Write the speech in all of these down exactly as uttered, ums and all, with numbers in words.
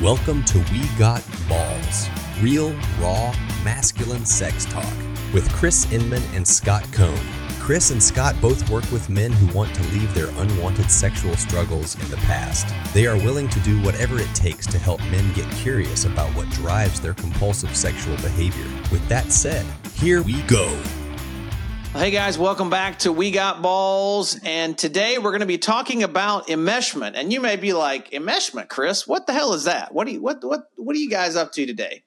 Welcome to We Got Balls, real, raw, masculine sex talk with Chris Inman and Scott Cohn. Chris and Scott both work with men who want to leave their unwanted sexual struggles in the past. They are willing to do whatever it takes to help men get curious about what drives their compulsive sexual behavior. With that said, here we go. Well, hey guys, welcome back to We Got Balls. And today we're going to be talking about enmeshment. And you may be like, enmeshment, Chris? What the hell is that? What do you, what, what, what are you guys up to today?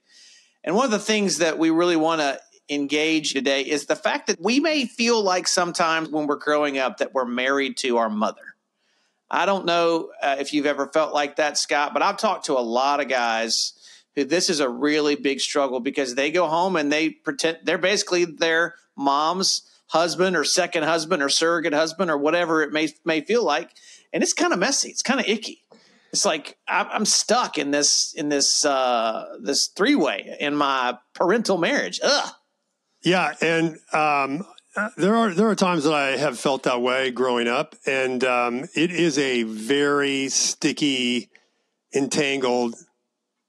And one of the things that we really want to engage today is the fact that we may feel like sometimes when we're growing up that we're married to our mother. I don't know uh, if you've ever felt like that, Scott, but I've talked to a lot of guys who this is a really big struggle because they go home and they pretend they're basically their mom's husband or second husband or surrogate husband or whatever it may may feel like. And it's kind of messy. It's kind of icky. It's like I'm stuck in this in this uh, this three-way in my parental marriage. Ugh. Yeah, and um, there are there are times that I have felt that way growing up, and um, it is a very sticky, entangled.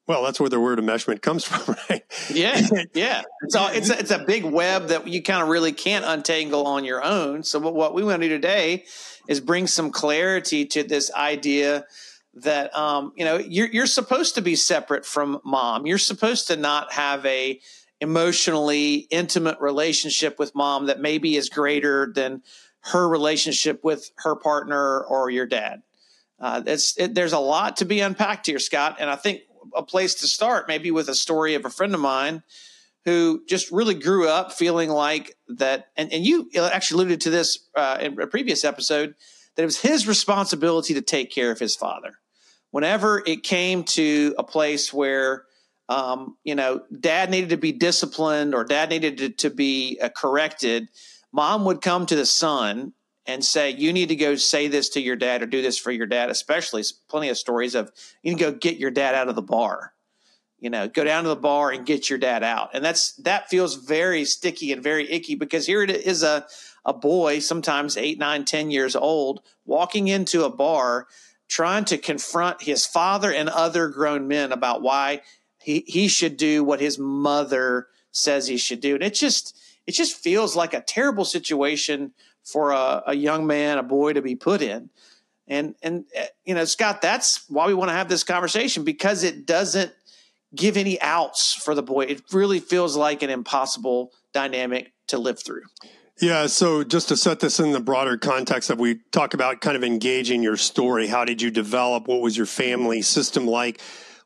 Well, that's where the word enmeshment comes from, right? Yeah, yeah. So it's a, it's a big web that you kind of really can't untangle on your own. So what we want to do today is bring some clarity to this idea that um, you know you're you're supposed to be separate from mom. You're supposed to not have a emotionally intimate relationship with mom that maybe is greater than her relationship with her partner or your dad. Uh, it's, it, there's a lot to be unpacked here, Scott. And I think a place to start maybe with a story of a friend of mine who just really grew up feeling like that. And, and you actually alluded to this uh, in a previous episode, that it was his responsibility to take care of his father. Whenever it came to a place where Um, you know, dad needed to be disciplined or dad needed to, to be uh, corrected, mom would come to the son and say, you need to go say this to your dad or do this for your dad, especially plenty of stories of, you can go get your dad out of the bar, you know, go down to the bar and get your dad out. And that's, that feels very sticky and very icky because here it is a, a boy, sometimes eight, nine, ten years old, walking into a bar, trying to confront his father and other grown men about why He he should do what his mother says he should do. And it just it just feels like a terrible situation for a, a young man, a boy to be put in. And, and you know, Scott, that's why we want to have this conversation, because it doesn't give any outs for the boy. It really feels like an impossible dynamic to live through. Yeah. So just to set this in the broader context that we talk about kind of engaging your story, how did you develop? What was your family system like?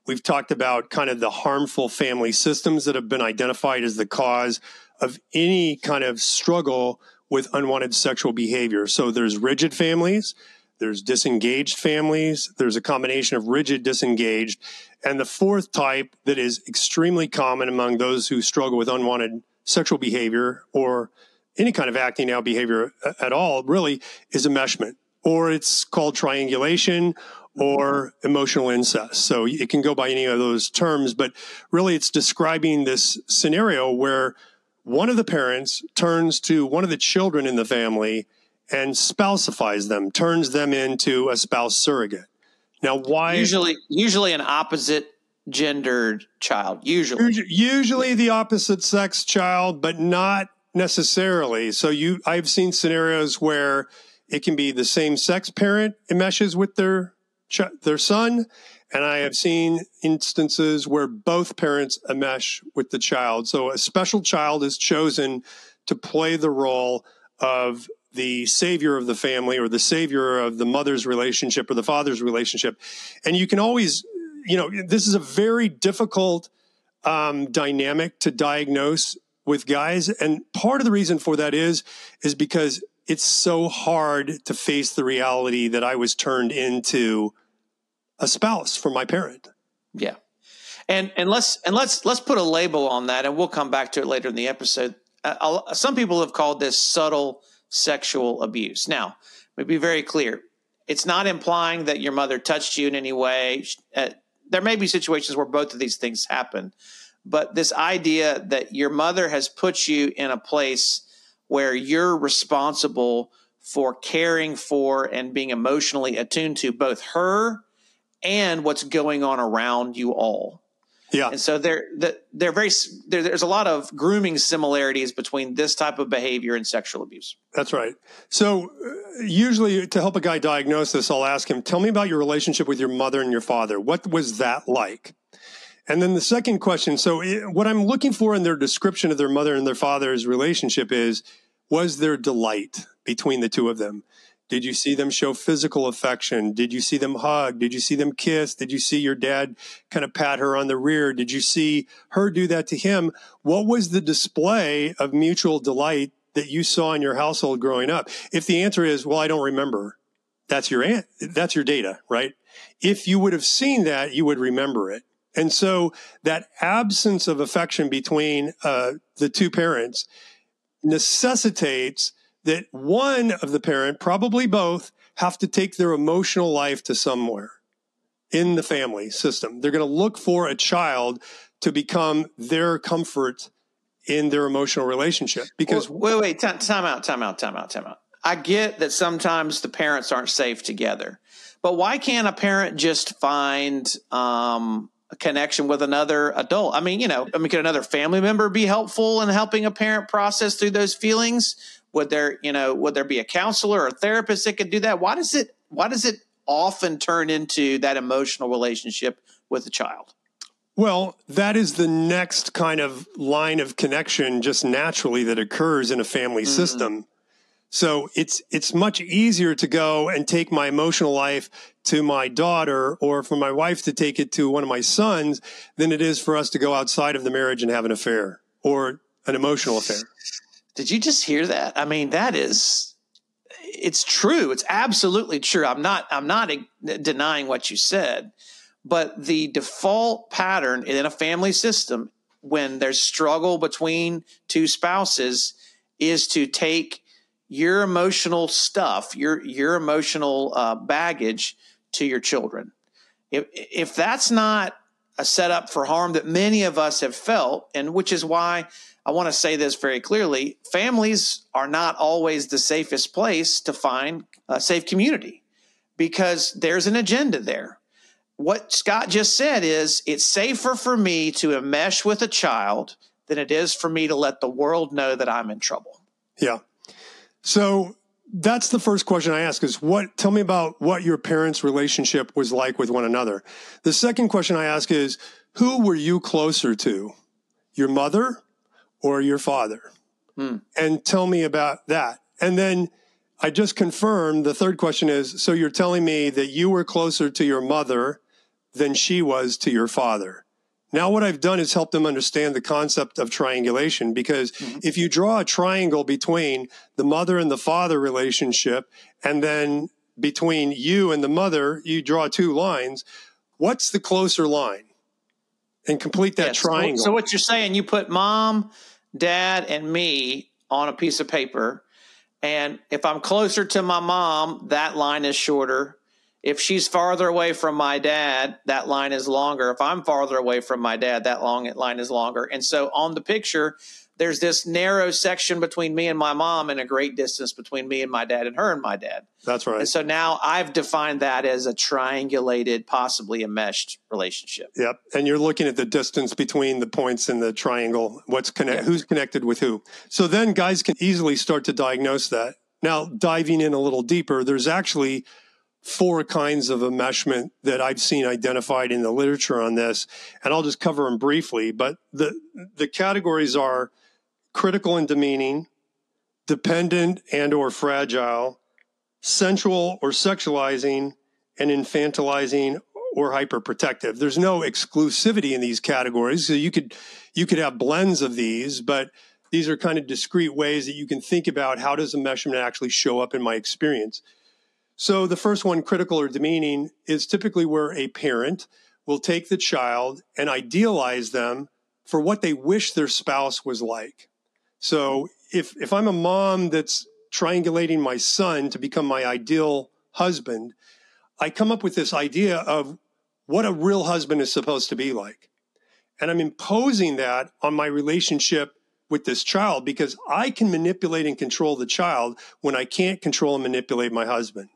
We've talked about kind of the harmful family systems that have been identified as the cause of any kind of struggle with unwanted sexual behavior. So there's rigid families, there's disengaged families, there's a combination of rigid, disengaged. And the fourth type that is extremely common among those who struggle with unwanted sexual behavior or any kind of acting out behavior at all really is enmeshment, or it's called triangulation or emotional incest. So it can go by any of those terms, but really it's describing this scenario where one of the parents turns to one of the children in the family and spousifies them, turns them into a spouse surrogate. Now, why? Usually, usually an opposite gendered child, usually. Usually the opposite sex child, but not necessarily. So you, I've seen scenarios where it can be the same sex parent enmeshes with their their son, and I have seen instances where both parents enmesh with the child. So a special child is chosen to play the role of the savior of the family or the savior of the mother's relationship or the father's relationship. And you can always, you know, this is a very difficult um, dynamic to diagnose with guys. And part of the reason for that is, is because it's so hard to face the reality that I was turned into a spouse for my parent. Yeah. And, and let's, and let's, let's put a label on that, and we'll come back to it later in the episode. Uh, some people have called this subtle sexual abuse. Now, let me be very clear. It's not implying that your mother touched you in any way. Uh, there may be situations where both of these things happen, but this idea that your mother has put you in a place where you're responsible for caring for and being emotionally attuned to both her and what's going on around you all. Yeah. And so there, they're very, they're, there's a lot of grooming similarities between this type of behavior and sexual abuse. That's right. So usually to help a guy diagnose this, I'll ask him, tell me about your relationship with your mother and your father. What was that like? And then the second question, so it, what I'm looking for in their description of their mother and their father's relationship is, was there delight between the two of them? Did you see them show physical affection? Did you see them hug? Did you see them kiss? Did you see your dad kind of pat her on the rear? Did you see her do that to him? What was the display of mutual delight that you saw in your household growing up? If the answer is, well, I don't remember, that's your aunt, that's your data, right? If you would have seen that, you would remember it. And so that absence of affection between uh, the two parents necessitates that one of the parent, probably both, have to take their emotional life to somewhere in the family system. They're going to look for a child to become their comfort in their emotional relationship. Because wait, wait, wait time, time out, time out, time out, time out. I get that sometimes the parents aren't safe together, but why can't a parent just find um, a connection with another adult? I mean, you know, I mean, could another family member be helpful in helping a parent process through those feelings? Would there, you know, would there be a counselor or a therapist that could do that? Why does it, why does it often turn into that emotional relationship with a child? Well, that is the next kind of line of connection just naturally that occurs in a family mm-hmm. system. So it's, it's much easier to go and take my emotional life to my daughter or for my wife to take it to one of my sons than it is for us to go outside of the marriage and have an affair or an emotional affair. Did you just hear that? I mean, that is, it's true. It's absolutely true. I'm not, I'm not denying what you said, but the default pattern in a family system when there's struggle between two spouses is to take your emotional stuff, your, your emotional uh, baggage to your children. If, if that's not a setup for harm that many of us have felt, and which is why I want to say this very clearly, families are not always the safest place to find a safe community because there's an agenda there. What Scott just said is it's safer for me to enmesh with a child than it is for me to let the world know that I'm in trouble. Yeah. So that's the first question I ask is what, tell me about what your parents' relationship was like with one another. The second question I ask is, who were you closer to? Your mother or your father? Hmm. And tell me about that. And then I just confirmed the third question is, so you're telling me that you were closer to your mother than she was to your father. Now what I've done is help them understand the concept of triangulation, because mm-hmm. if you draw a triangle between the mother and the father relationship, and then between you and the mother, you draw two lines, what's the closer line? And complete that yes. triangle. So what you're saying, you put mom, dad, and me on a piece of paper. And if I'm closer to my mom, that line is shorter. If she's farther away from my dad, that line is longer. If I'm farther away from my dad, that long line is longer. And so on the picture, there's this narrow section between me and my mom and a great distance between me and my dad and her and my dad. That's right. And so now I've defined that as a triangulated, possibly enmeshed relationship. Yep. And you're looking at the distance between the points in the triangle, what's connect, yeah. who's connected with who. So then guys can easily start to diagnose that. Now, diving in a little deeper, there's actually four kinds of enmeshment that I've seen identified in the literature on this. And I'll just cover them briefly, but the, the categories are critical and demeaning, dependent and or fragile, sensual or sexualizing, and infantilizing or hyperprotective. There's no exclusivity in these categories. So you could, you could have blends of these, but these are kind of discrete ways that you can think about how does enmeshment actually show up in my experience. So the first one, critical or demeaning, is typically where a parent will take the child and idealize them for what they wish their spouse was like. So if, if I'm a mom that's triangulating my son to become my ideal husband, I come up with this idea of what a real husband is supposed to be like. And I'm imposing that on my relationship with this child because I can manipulate and control the child when I can't control and manipulate my husband.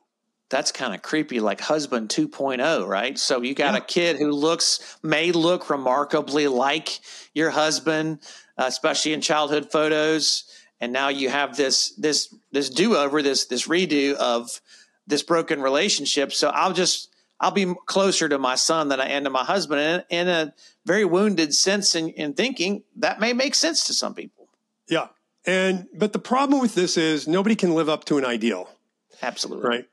that's kind of creepy, like husband two point oh, right? So you got yeah. a kid who looks, may look remarkably like your husband, uh, especially in childhood photos. And now you have this, this, this do-over, this, this redo of this broken relationship. So I'll just, I'll be closer to my son than I am to my husband. And in a very wounded sense in, in thinking that may make sense to some people. Yeah. And, but the problem with this is nobody can live up to an ideal. Absolutely. Right.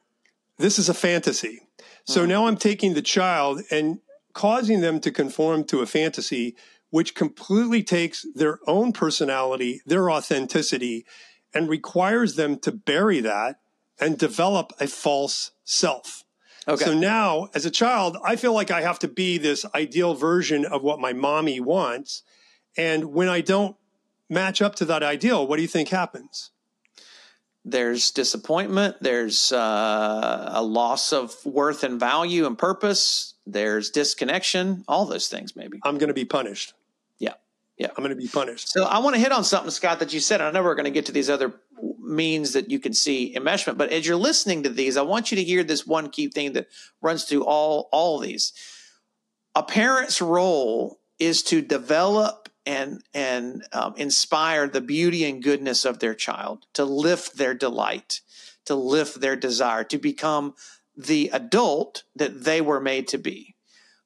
This is a fantasy. So mm-hmm. now I'm taking the child and causing them to conform to a fantasy, which completely takes their own personality, their authenticity, and requires them to bury that and develop a false self. Okay. So now as a child, I feel like I have to be this ideal version of what my mommy wants. And when I don't match up to that ideal, what do you think happens? There's disappointment. There's uh, a loss of worth and value and purpose. There's disconnection. All those things, maybe. I'm going to be punished. Yeah. Yeah. I'm going to be punished. So I want to hit on something, Scott, that you said. I know we're going to get to these other means that you can see enmeshment. But as you're listening to these, I want you to hear this one key thing that runs through all, all these. A parent's role is to develop and and um, inspire the beauty and goodness of their child, to lift their delight, to lift their desire, to become the adult that they were made to be.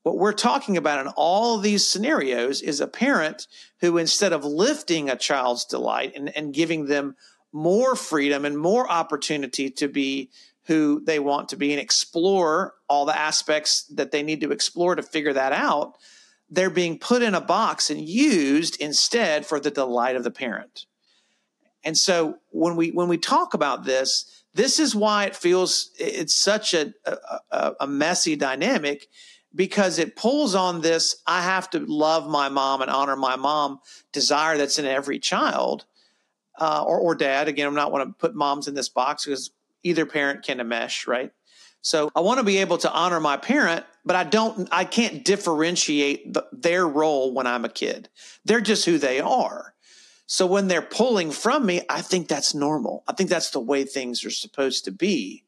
What we're talking about in all these scenarios is a parent who, instead of lifting a child's delight and, and giving them more freedom and more opportunity to be who they want to be and explore all the aspects that they need to explore to figure that out, they're being put in a box and used instead for the delight of the parent. And so when we when we talk about this, this is why it feels it's such a, a, a messy dynamic, because it pulls on this, I have to love my mom and honor my mom desire that's in every child uh, or, or dad. Again, I'm not want to put moms in this box because either parent can enmesh, right? So I want to be able to honor my parent, but I don't, I can't differentiate the, their role when I'm a kid. They're just who they are. So when they're pulling from me, I think that's normal. I think that's the way things are supposed to be.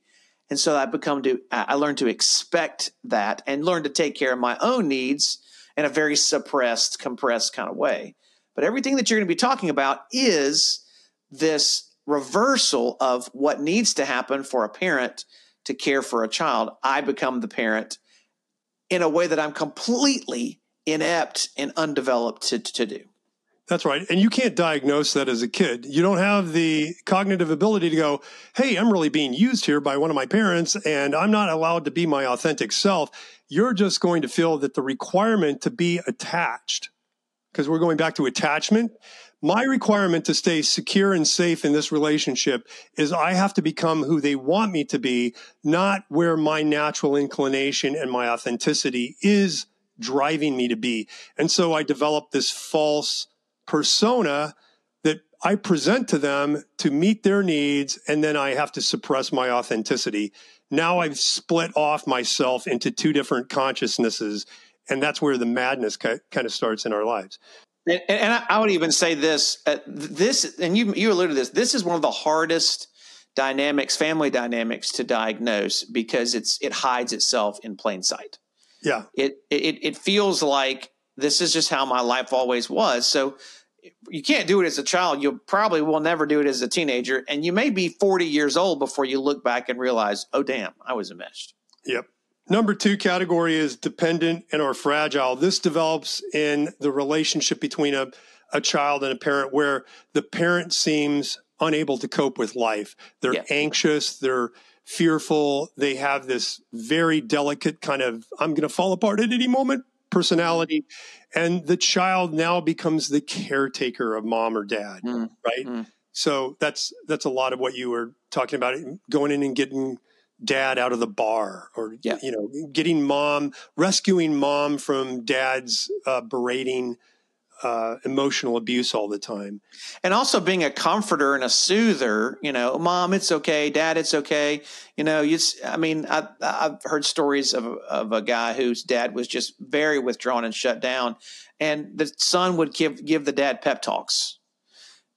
And so I become to, I learn to expect that and learn to take care of my own needs in a very suppressed, compressed kind of way. But everything that you're going to be talking about is this reversal of what needs to happen for a parent to care for a child. I become the parent in a way that I'm completely inept and undeveloped to, to do. That's right. And you can't diagnose that as a kid. You don't have the cognitive ability to go, hey, I'm really being used here by one of my parents and I'm not allowed to be my authentic self. You're just going to feel that the requirement to be attached, because we're going back to attachment. My requirement to stay secure and safe in this relationship is I have to become who they want me to be, not where my natural inclination and my authenticity is driving me to be. And so I develop this false persona that I present to them to meet their needs, and then I have to suppress my authenticity. Now I've split off myself into two different consciousnesses, and that's where the madness kind of starts in our lives. And, and I would even say this, uh, this, and you, you alluded to this, this is one of the hardest dynamics, family dynamics to diagnose, because it's, it hides itself in plain sight. Yeah. It, it, it feels like this is just how my life always was. So you can't do it as a child. You probably will never do it as a teenager. And you may be forty years old before you look back and realize, oh, damn, I was enmeshed. Yep. Number two category is dependent and or fragile. This develops in the relationship between a, a child and a parent, where the parent seems unable to cope with life. They're yeah. anxious. They're fearful. They have this very delicate kind of, I'm going to fall apart at any moment personality. And the child now becomes the caretaker of mom or dad, mm. right? Mm. So that's that's a lot of what you were talking about, going in and getting dad out of the bar, or, yeah. you know, getting mom, rescuing mom from dad's uh, berating, uh, emotional abuse all the time. And also being a comforter and a soother, you know, mom, it's okay. Dad, it's okay. You know, you, I mean, I, I've heard stories of, of a guy whose dad was just very withdrawn and shut down. And the son would give, give the dad pep talks.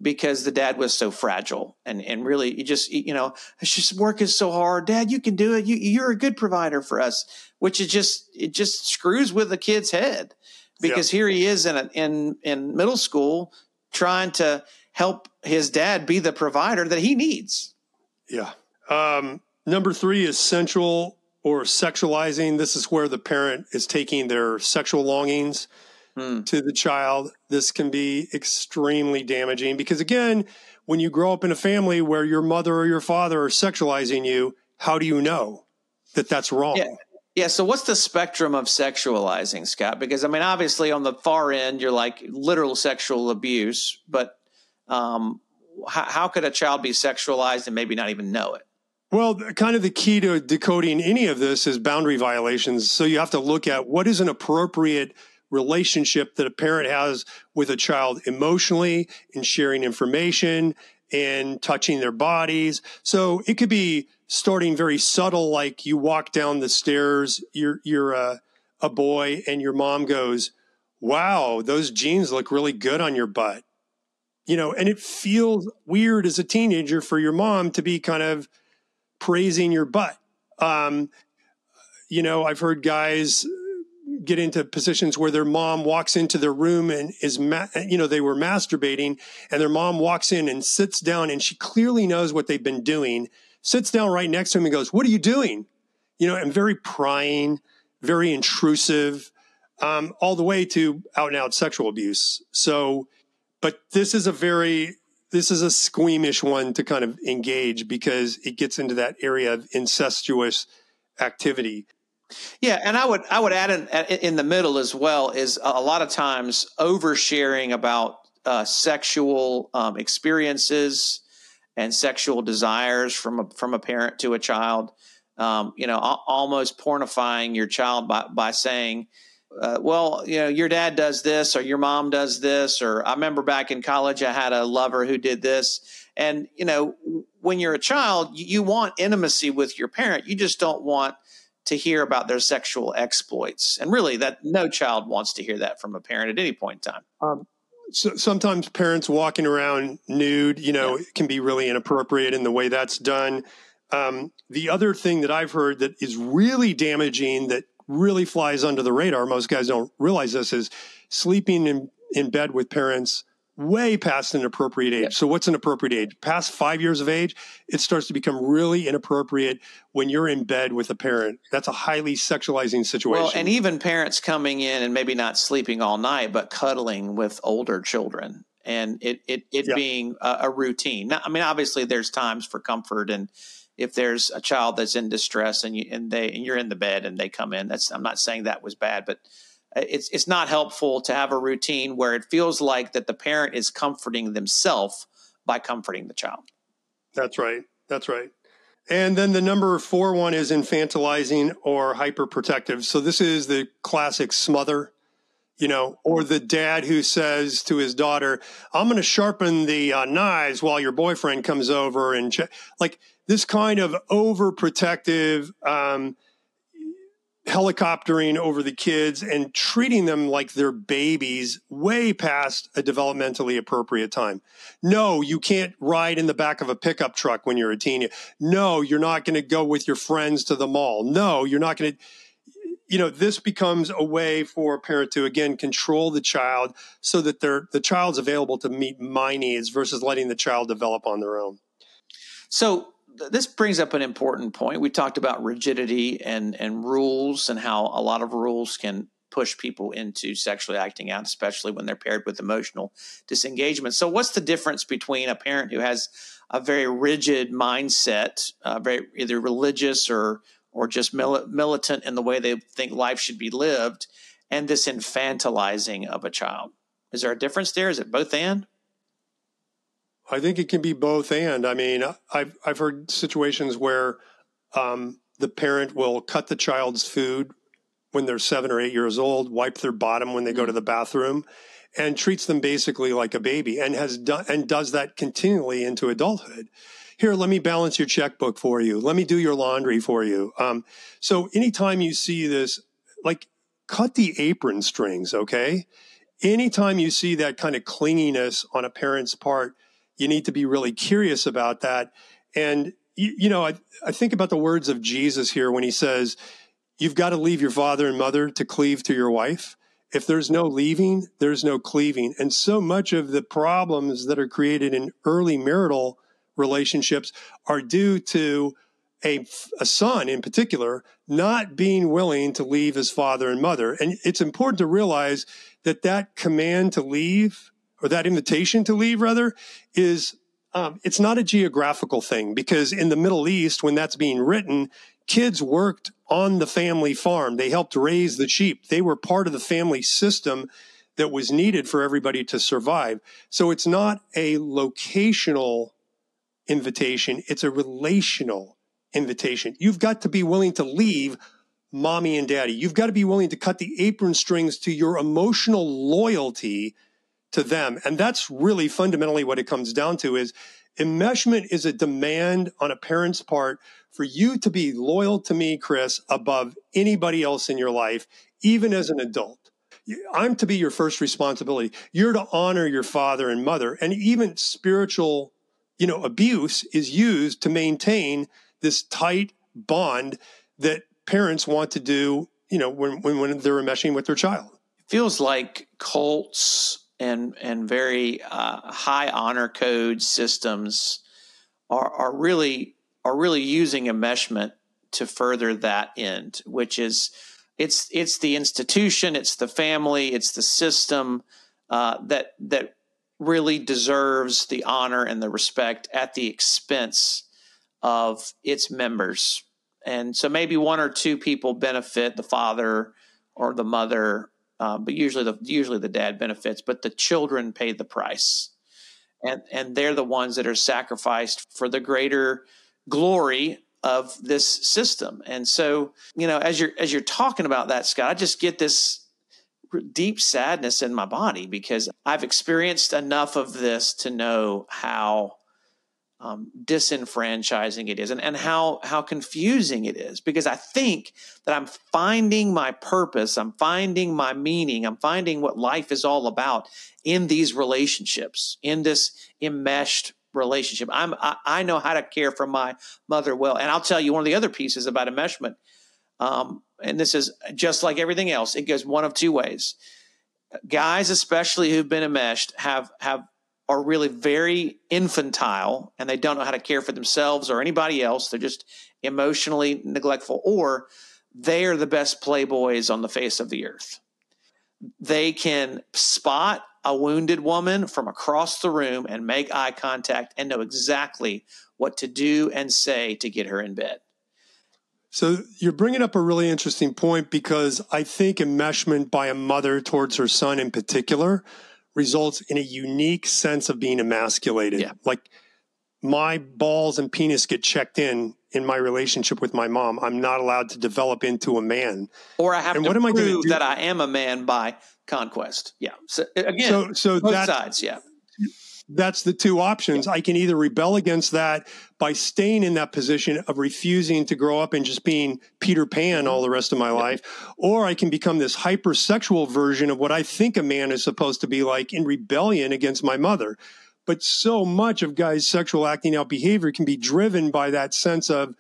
because the dad was so fragile and, and really you just, you know, it's just work is so hard. Dad, you can do it. You, you're a good provider for us, which is just, it just screws with the kid's head because yeah. here he is in a, in, in middle school trying to help his dad be the provider that he needs. Yeah. Um, number three is sensual or sexualizing. This is where the parent is taking their sexual longings to the child. This can be extremely damaging because, again, when you grow up in a family where your mother or your father are sexualizing you, how do you know that that's wrong? Yeah. Yeah. So what's the spectrum of sexualizing, Scott? Because, I mean, obviously on the far end, you're like literal sexual abuse, but um, how, how could a child be sexualized and maybe not even know it? Well, kind of the key to decoding any of this is boundary violations. So you have to look at what is an appropriate relationship that a parent has with a child emotionally and sharing information and touching their bodies. So it could be starting very subtle, like you walk down the stairs, you're, you're a, a boy and your mom goes, wow, those jeans look really good on your butt. You know, and it feels weird as a teenager for your mom to be kind of praising your butt. Um, you know, I've heard guys get into positions where their mom walks into their room and is, ma you know, they were masturbating and their mom walks in and sits down and she clearly knows what they've been doing, sits down right next to him and goes, what are you doing? You know, and very prying, very intrusive, um, all the way to out and out sexual abuse. So, but this is a very, this is a squeamish one to kind of engage because it gets into that area of incestuous activity. Yeah. And I would, I would add in, in the middle as well is a lot of times oversharing about uh, sexual um, experiences and sexual desires from a, from a parent to a child, um, you know, almost pornifying your child by, by saying, uh, well, you know, your dad does this or your mom does this, or I remember back in college, I had a lover who did this. And, you know, when you're a child, you, you want intimacy with your parent. You just don't want to hear about their sexual exploits. And really that no child wants to hear that from a parent at any point in time. Um, so sometimes parents walking around nude, you know, yeah. it can be really inappropriate in the way that's done. Um, the other thing that I've heard that is really damaging, that really flies under the radar, most guys don't realize this, is sleeping in, in bed with parents way past an appropriate age. Yeah. So what's an appropriate age? Past five years of age, it starts to become really inappropriate when you're in bed with a parent. That's a highly sexualizing situation. Well, and even parents coming in and maybe not sleeping all night, but cuddling with older children and it, it, it yeah. being a, a routine. Now, I mean, obviously there's times for comfort, and if there's a child that's in distress and you, and they, and you're in the bed and they come in, that's, I'm not saying that was bad, but It's, it's not helpful to have a routine where it feels like that the parent is comforting themselves by comforting the child. That's right. That's right. And then the number four one is infantilizing or hyperprotective. So this is the classic smother, you know, or the dad who says to his daughter, I'm going to sharpen the uh, knives while your boyfriend comes over and check. Like this kind of overprotective, um, helicoptering over the kids and treating them like they're babies way past a developmentally appropriate time. No, you can't ride in the back of a pickup truck when you're a teenager. No, you're not going to go with your friends to the mall. No, you're not going to, you know, this becomes a way for a parent to, again, control the child so that they're, the child's available to meet my needs versus letting the child develop on their own. So this brings up an important point. We talked about rigidity and, and rules and how a lot of rules can push people into sexually acting out, especially when they're paired with emotional disengagement. So what's the difference between a parent who has a very rigid mindset, uh, very either religious or, or just mil militant in the way they think life should be lived, and this infantilizing of a child? Is there a difference there? Is it both and? I think it can be both and. I mean, I've, I've heard situations where um, the parent will cut the child's food when they're seven or eight years old, wipe their bottom when they go to the bathroom, and treats them basically like a baby and has done, and does that continually into adulthood. Here, let me balance your checkbook for you. Let me do your laundry for you. Um, so anytime you see this, like cut the apron strings, okay? Anytime you see that kind of clinginess on a parent's part, you need to be really curious about that. And, you, you know, I, I think about the words of Jesus here when he says, you've got to leave your father and mother to cleave to your wife. If there's no leaving, there's no cleaving. And so much of the problems that are created in early marital relationships are due to a, a son in particular not being willing to leave his father and mother. And it's important to realize that that command to leave, or that invitation to leave rather, is um, it's not a geographical thing, because in the Middle East, when that's being written, kids worked on the family farm. They helped raise the sheep. They were part of the family system that was needed for everybody to survive. So it's not a locational invitation. It's a relational invitation. You've got to be willing to leave mommy and daddy. You've got to be willing to cut the apron strings to your emotional loyalty to them. And that's really fundamentally what it comes down to is enmeshment is a demand on a parent's part for you to be loyal to me, Chris, above anybody else in your life, even as an adult. I'm to be your first responsibility. You're to honor your father and mother. And even spiritual, you know, abuse is used to maintain this tight bond that parents want to do, you know, when, when, when they're enmeshing with their child. It feels like cults and and very uh, high honor code systems are are really are really using enmeshment to further that end, which is it's it's the institution, it's the family, it's the system uh, that that really deserves the honor and the respect at the expense of its members. And so maybe one or two people benefit, the father or the mother. Uh, but usually the usually the dad benefits, but the children pay the price, and and they're the ones that are sacrificed for the greater glory of this system. And so, you know, as you're as you're talking about that, Scott, I just get this deep sadness in my body because I've experienced enough of this to know how um, disenfranchising it is, and and how how confusing it is, because I think that I'm finding my purpose, I'm finding my meaning, I'm finding what life is all about in these relationships, in this enmeshed relationship. I'm, I, I know how to care for my mother well. And I'll tell you one of the other pieces about enmeshment, um, and this is just like everything else, it goes one of two ways. Guys, especially who've been enmeshed, have have are really very infantile, and they don't know how to care for themselves or anybody else. They're just emotionally neglectful, or they are the best playboys on the face of the earth. They can spot a wounded woman from across the room and make eye contact and know exactly what to do and say to get her in bed. So you're bringing up a really interesting point, because I think enmeshment by a mother towards her son in particular results in a unique sense of being emasculated. Yeah. Like my balls and penis get checked in in my relationship with my mom. I'm not allowed to develop into a man. Or I have and to what prove am I gonna do? That I am a man by conquest. Yeah. So again, so, so both that, sides, yeah. That's the two options. Yeah. I can either rebel against that by staying in that position of refusing to grow up and just being Peter Pan all the rest of my life, or I can become this hypersexual version of what I think a man is supposed to be like in rebellion against my mother. But so much of guys' sexual acting out behavior can be driven by that sense of,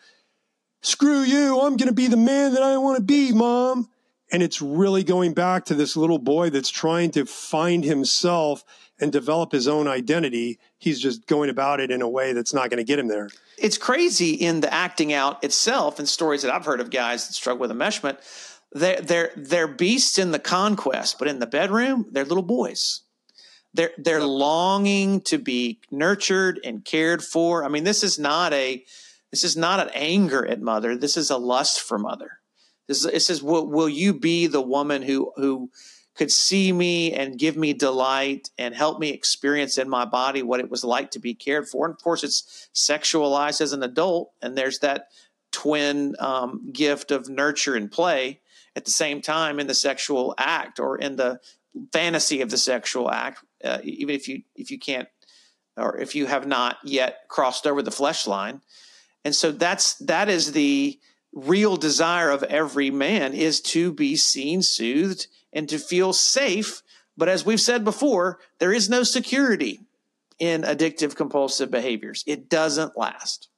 screw you, I'm going to be the man that I want to be, Mom. And it's really going back to this little boy that's trying to find himself and develop his own identity. He's just going about it in a way that's not going to get him there. It's crazy in the acting out itself, and stories that I've heard of guys that struggle with enmeshment. They're, they're, they're beasts in the conquest, but in the bedroom, they're little boys. They're, they're longing to be nurtured and cared for. I mean, this is not a, this is not an anger at mother. This is a lust for mother. This is, this is will, will you be the woman who, who, could see me and give me delight and help me experience in my body what it was like to be cared for. And of course, it's sexualized as an adult, and there's that twin um, gift of nurture and play at the same time in the sexual act, or in the fantasy of the sexual act, uh, even if you if you can't, or if you have not yet crossed over the flesh line. And so that's that is the real desire of every man, is to be seen, soothed, and to feel safe. But as we've said before, there is no security in addictive compulsive behaviors. It doesn't last.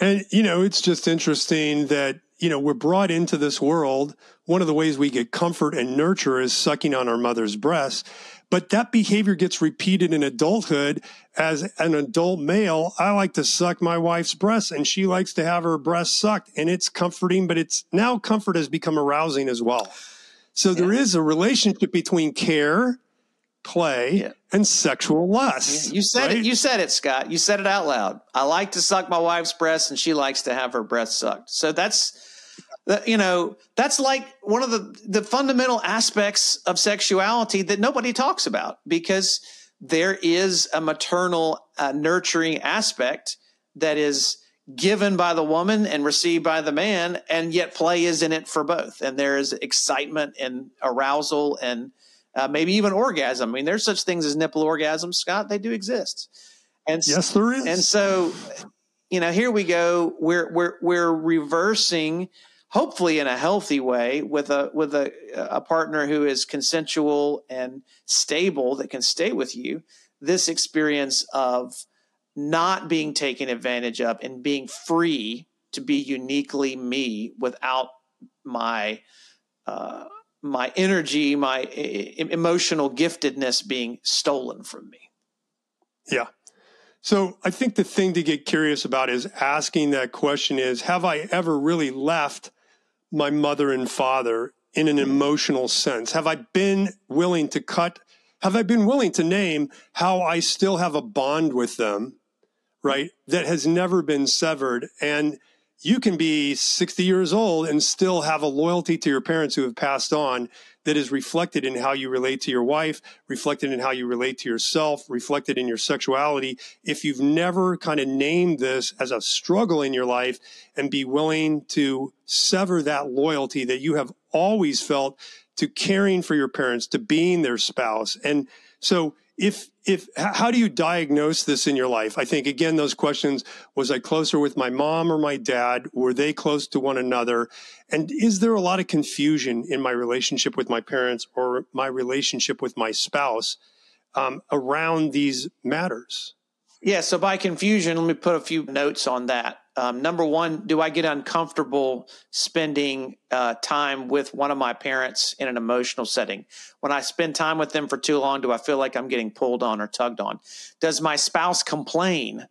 And, you know, it's just interesting that, you know, we're brought into this world. One of the ways we get comfort and nurture is sucking on our mother's breasts. But that behavior gets repeated in adulthood. As an adult male, I like to suck my wife's breasts, and she likes to have her breasts sucked. And it's comforting, but it's now comfort has become arousing as well. So yeah. There is a relationship between care, play, yeah. and sexual lust. Yeah. You said right? it. You said it, Scott. You said it out loud. I like to suck my wife's breasts, and she likes to have her breasts sucked. So that's... You know, that's like one of the, the fundamental aspects of sexuality that nobody talks about, because there is a maternal uh, nurturing aspect that is given by the woman and received by the man, and yet play is in it for both. And there is excitement and arousal and uh, maybe even orgasm. I mean, there's such things as nipple orgasms, Scott. They do exist. And yes, there is. And so, you know, here we go. We're we're we're reversing. Hopefully in a healthy way with a with a, a partner who is consensual and stable that can stay with you, this experience of not being taken advantage of and being free to be uniquely me without my uh, my energy, my emotional giftedness being stolen from me. Yeah. So I think the thing to get curious about is asking that question is, have I ever really left my mother and father in an emotional sense? Have I been willing to cut, have I been willing to name how I still have a bond with them, right? That has never been severed. And you can be sixty years old and still have a loyalty to your parents who have passed on that is reflected in how you relate to your wife, reflected in how you relate to yourself, reflected in your sexuality. If you've never kind of named this as a struggle in your life and be willing to sever that loyalty that you have always felt to caring for your parents, to being their spouse. And so if, if, how do you diagnose this in your life? I think, again, those questions, was I closer with my mom or my dad? Were they close to one another? And is there a lot of confusion in my relationship with my parents or my relationship with my spouse um, around these matters? Yeah. So by confusion, let me put a few notes on that. Um, number one, do I get uncomfortable spending uh, time with one of my parents in an emotional setting? When I spend time with them for too long, do I feel like I'm getting pulled on or tugged on? Does my spouse complain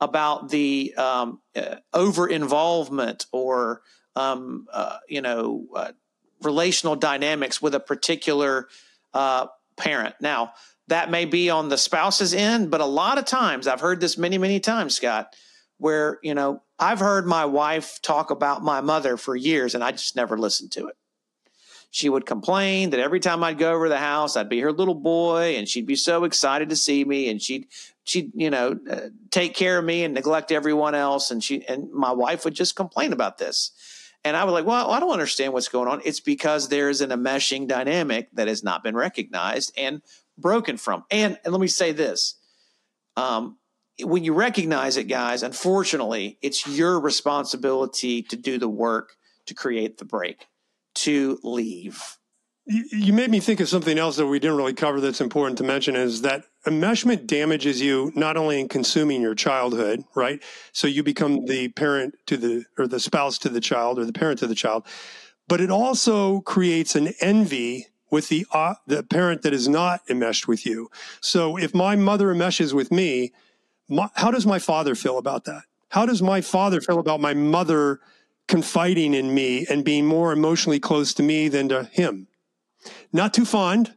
about the um, uh, over-involvement or, um, uh, you know, uh, relational dynamics with a particular uh, parent? Now, that may be on the spouse's end, but a lot of times, I've heard this many, many times, Scott, where, you know, I've heard my wife talk about my mother for years and I just never listened to it. She would complain that every time I'd go over to the house, I'd be her little boy and she'd be so excited to see me and she'd, she'd you know, uh, take care of me and neglect everyone else. And she and my wife would just complain about this. And I was like, well, I don't understand what's going on. It's because there is an enmeshing dynamic that has not been recognized and broken from. And, and let me say this. Um, When you recognize it, guys, unfortunately, it's your responsibility to do the work, to create the break, to leave. You made me think of something else that we didn't really cover that's important to mention is that enmeshment damages you not only in consuming your childhood, right? So you become the parent to the, or the spouse to the child, or the parent to the child, but it also creates an envy with the, uh, the parent that is not enmeshed with you. So if my mother enmeshes with me, My, how does my father feel about that? How does my father feel about my mother confiding in me and being more emotionally close to me than to him? Not too fond.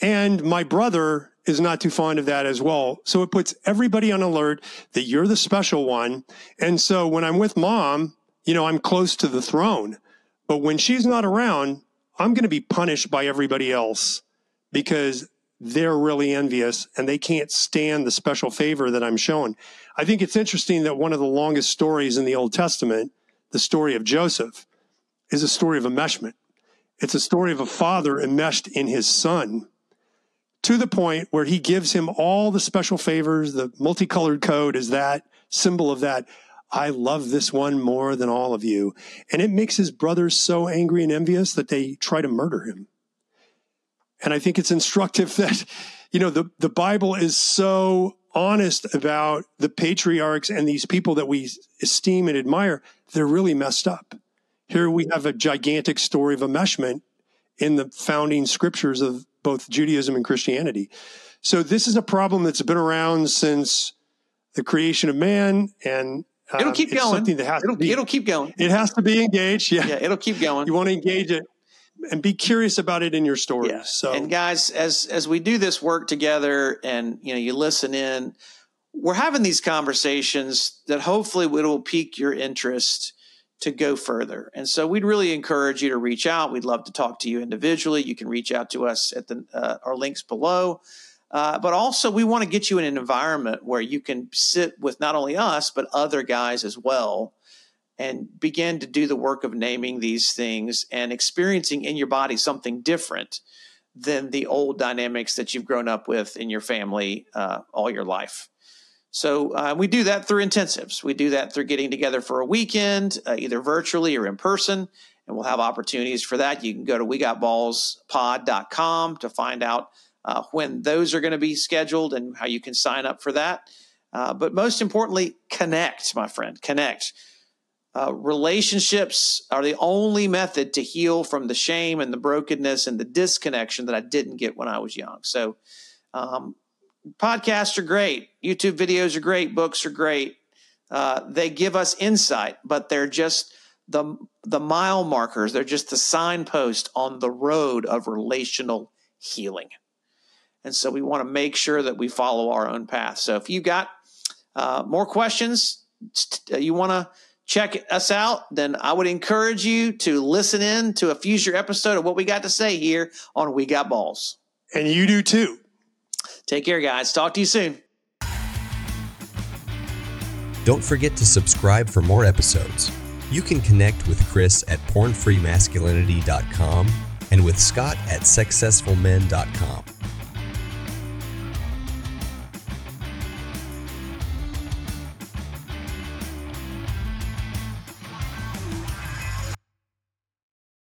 And my brother is not too fond of that as well. So it puts everybody on alert that you're the special one. And so when I'm with mom, you know, I'm close to the throne. But when she's not around, I'm going to be punished by everybody else because they're really envious and they can't stand the special favor that I'm shown. I think it's interesting that one of the longest stories in the Old Testament, the story of Joseph, is a story of enmeshment. It's a story of a father enmeshed in his son to the point where he gives him all the special favors. The multicolored coat is that symbol of that. I love this one more than all of you. And it makes his brothers so angry and envious that they try to murder him. And I think it's instructive that, you know, the, the Bible is so honest about the patriarchs and these people that we esteem and admire, they're really messed up. Here we have a gigantic story of enmeshment in the founding scriptures of both Judaism and Christianity. So this is a problem that's been around since the creation of man, and um, it'll keep it's going. Something that has it'll, to be, it'll keep going. It has to be engaged. Yeah. yeah, it'll keep going. You want to engage it and be curious about it in your story. Yeah. So, and guys, as as we do this work together, and you know, you listen in, we're having these conversations that hopefully will pique your interest to go further. And so we'd really encourage you to reach out. We'd love to talk to you individually. You can reach out to us at the uh, our links below. Uh, but also we want to get you in an environment where you can sit with not only us, but other guys as well, and begin to do the work of naming these things and experiencing in your body something different than the old dynamics that you've grown up with in your family uh, all your life. So uh, we do that through intensives. We do that through getting together for a weekend, uh, either virtually or in person, and we'll have opportunities for that. You can go to we got balls pod dot com to find out Uh, when those are going to be scheduled and how you can sign up for that. Uh, but most importantly, connect, my friend, connect. Uh, relationships are the only method to heal from the shame and the brokenness and the disconnection that I didn't get when I was young. So um, podcasts are great. YouTube videos are great. Books are great. Uh, they give us insight, but they're just the, the mile markers. They're just the signpost on the road of relational healing. And so we want to make sure that we follow our own path. So if you got uh, more questions, st- you want to check us out, then I would encourage you to listen in to a future episode of what we got to say here on We Got Balls. And you do too. Take care, guys. Talk to you soon. Don't forget to subscribe for more episodes. You can connect with Chris at porn free masculinity dot com and with Scott at successful men dot com.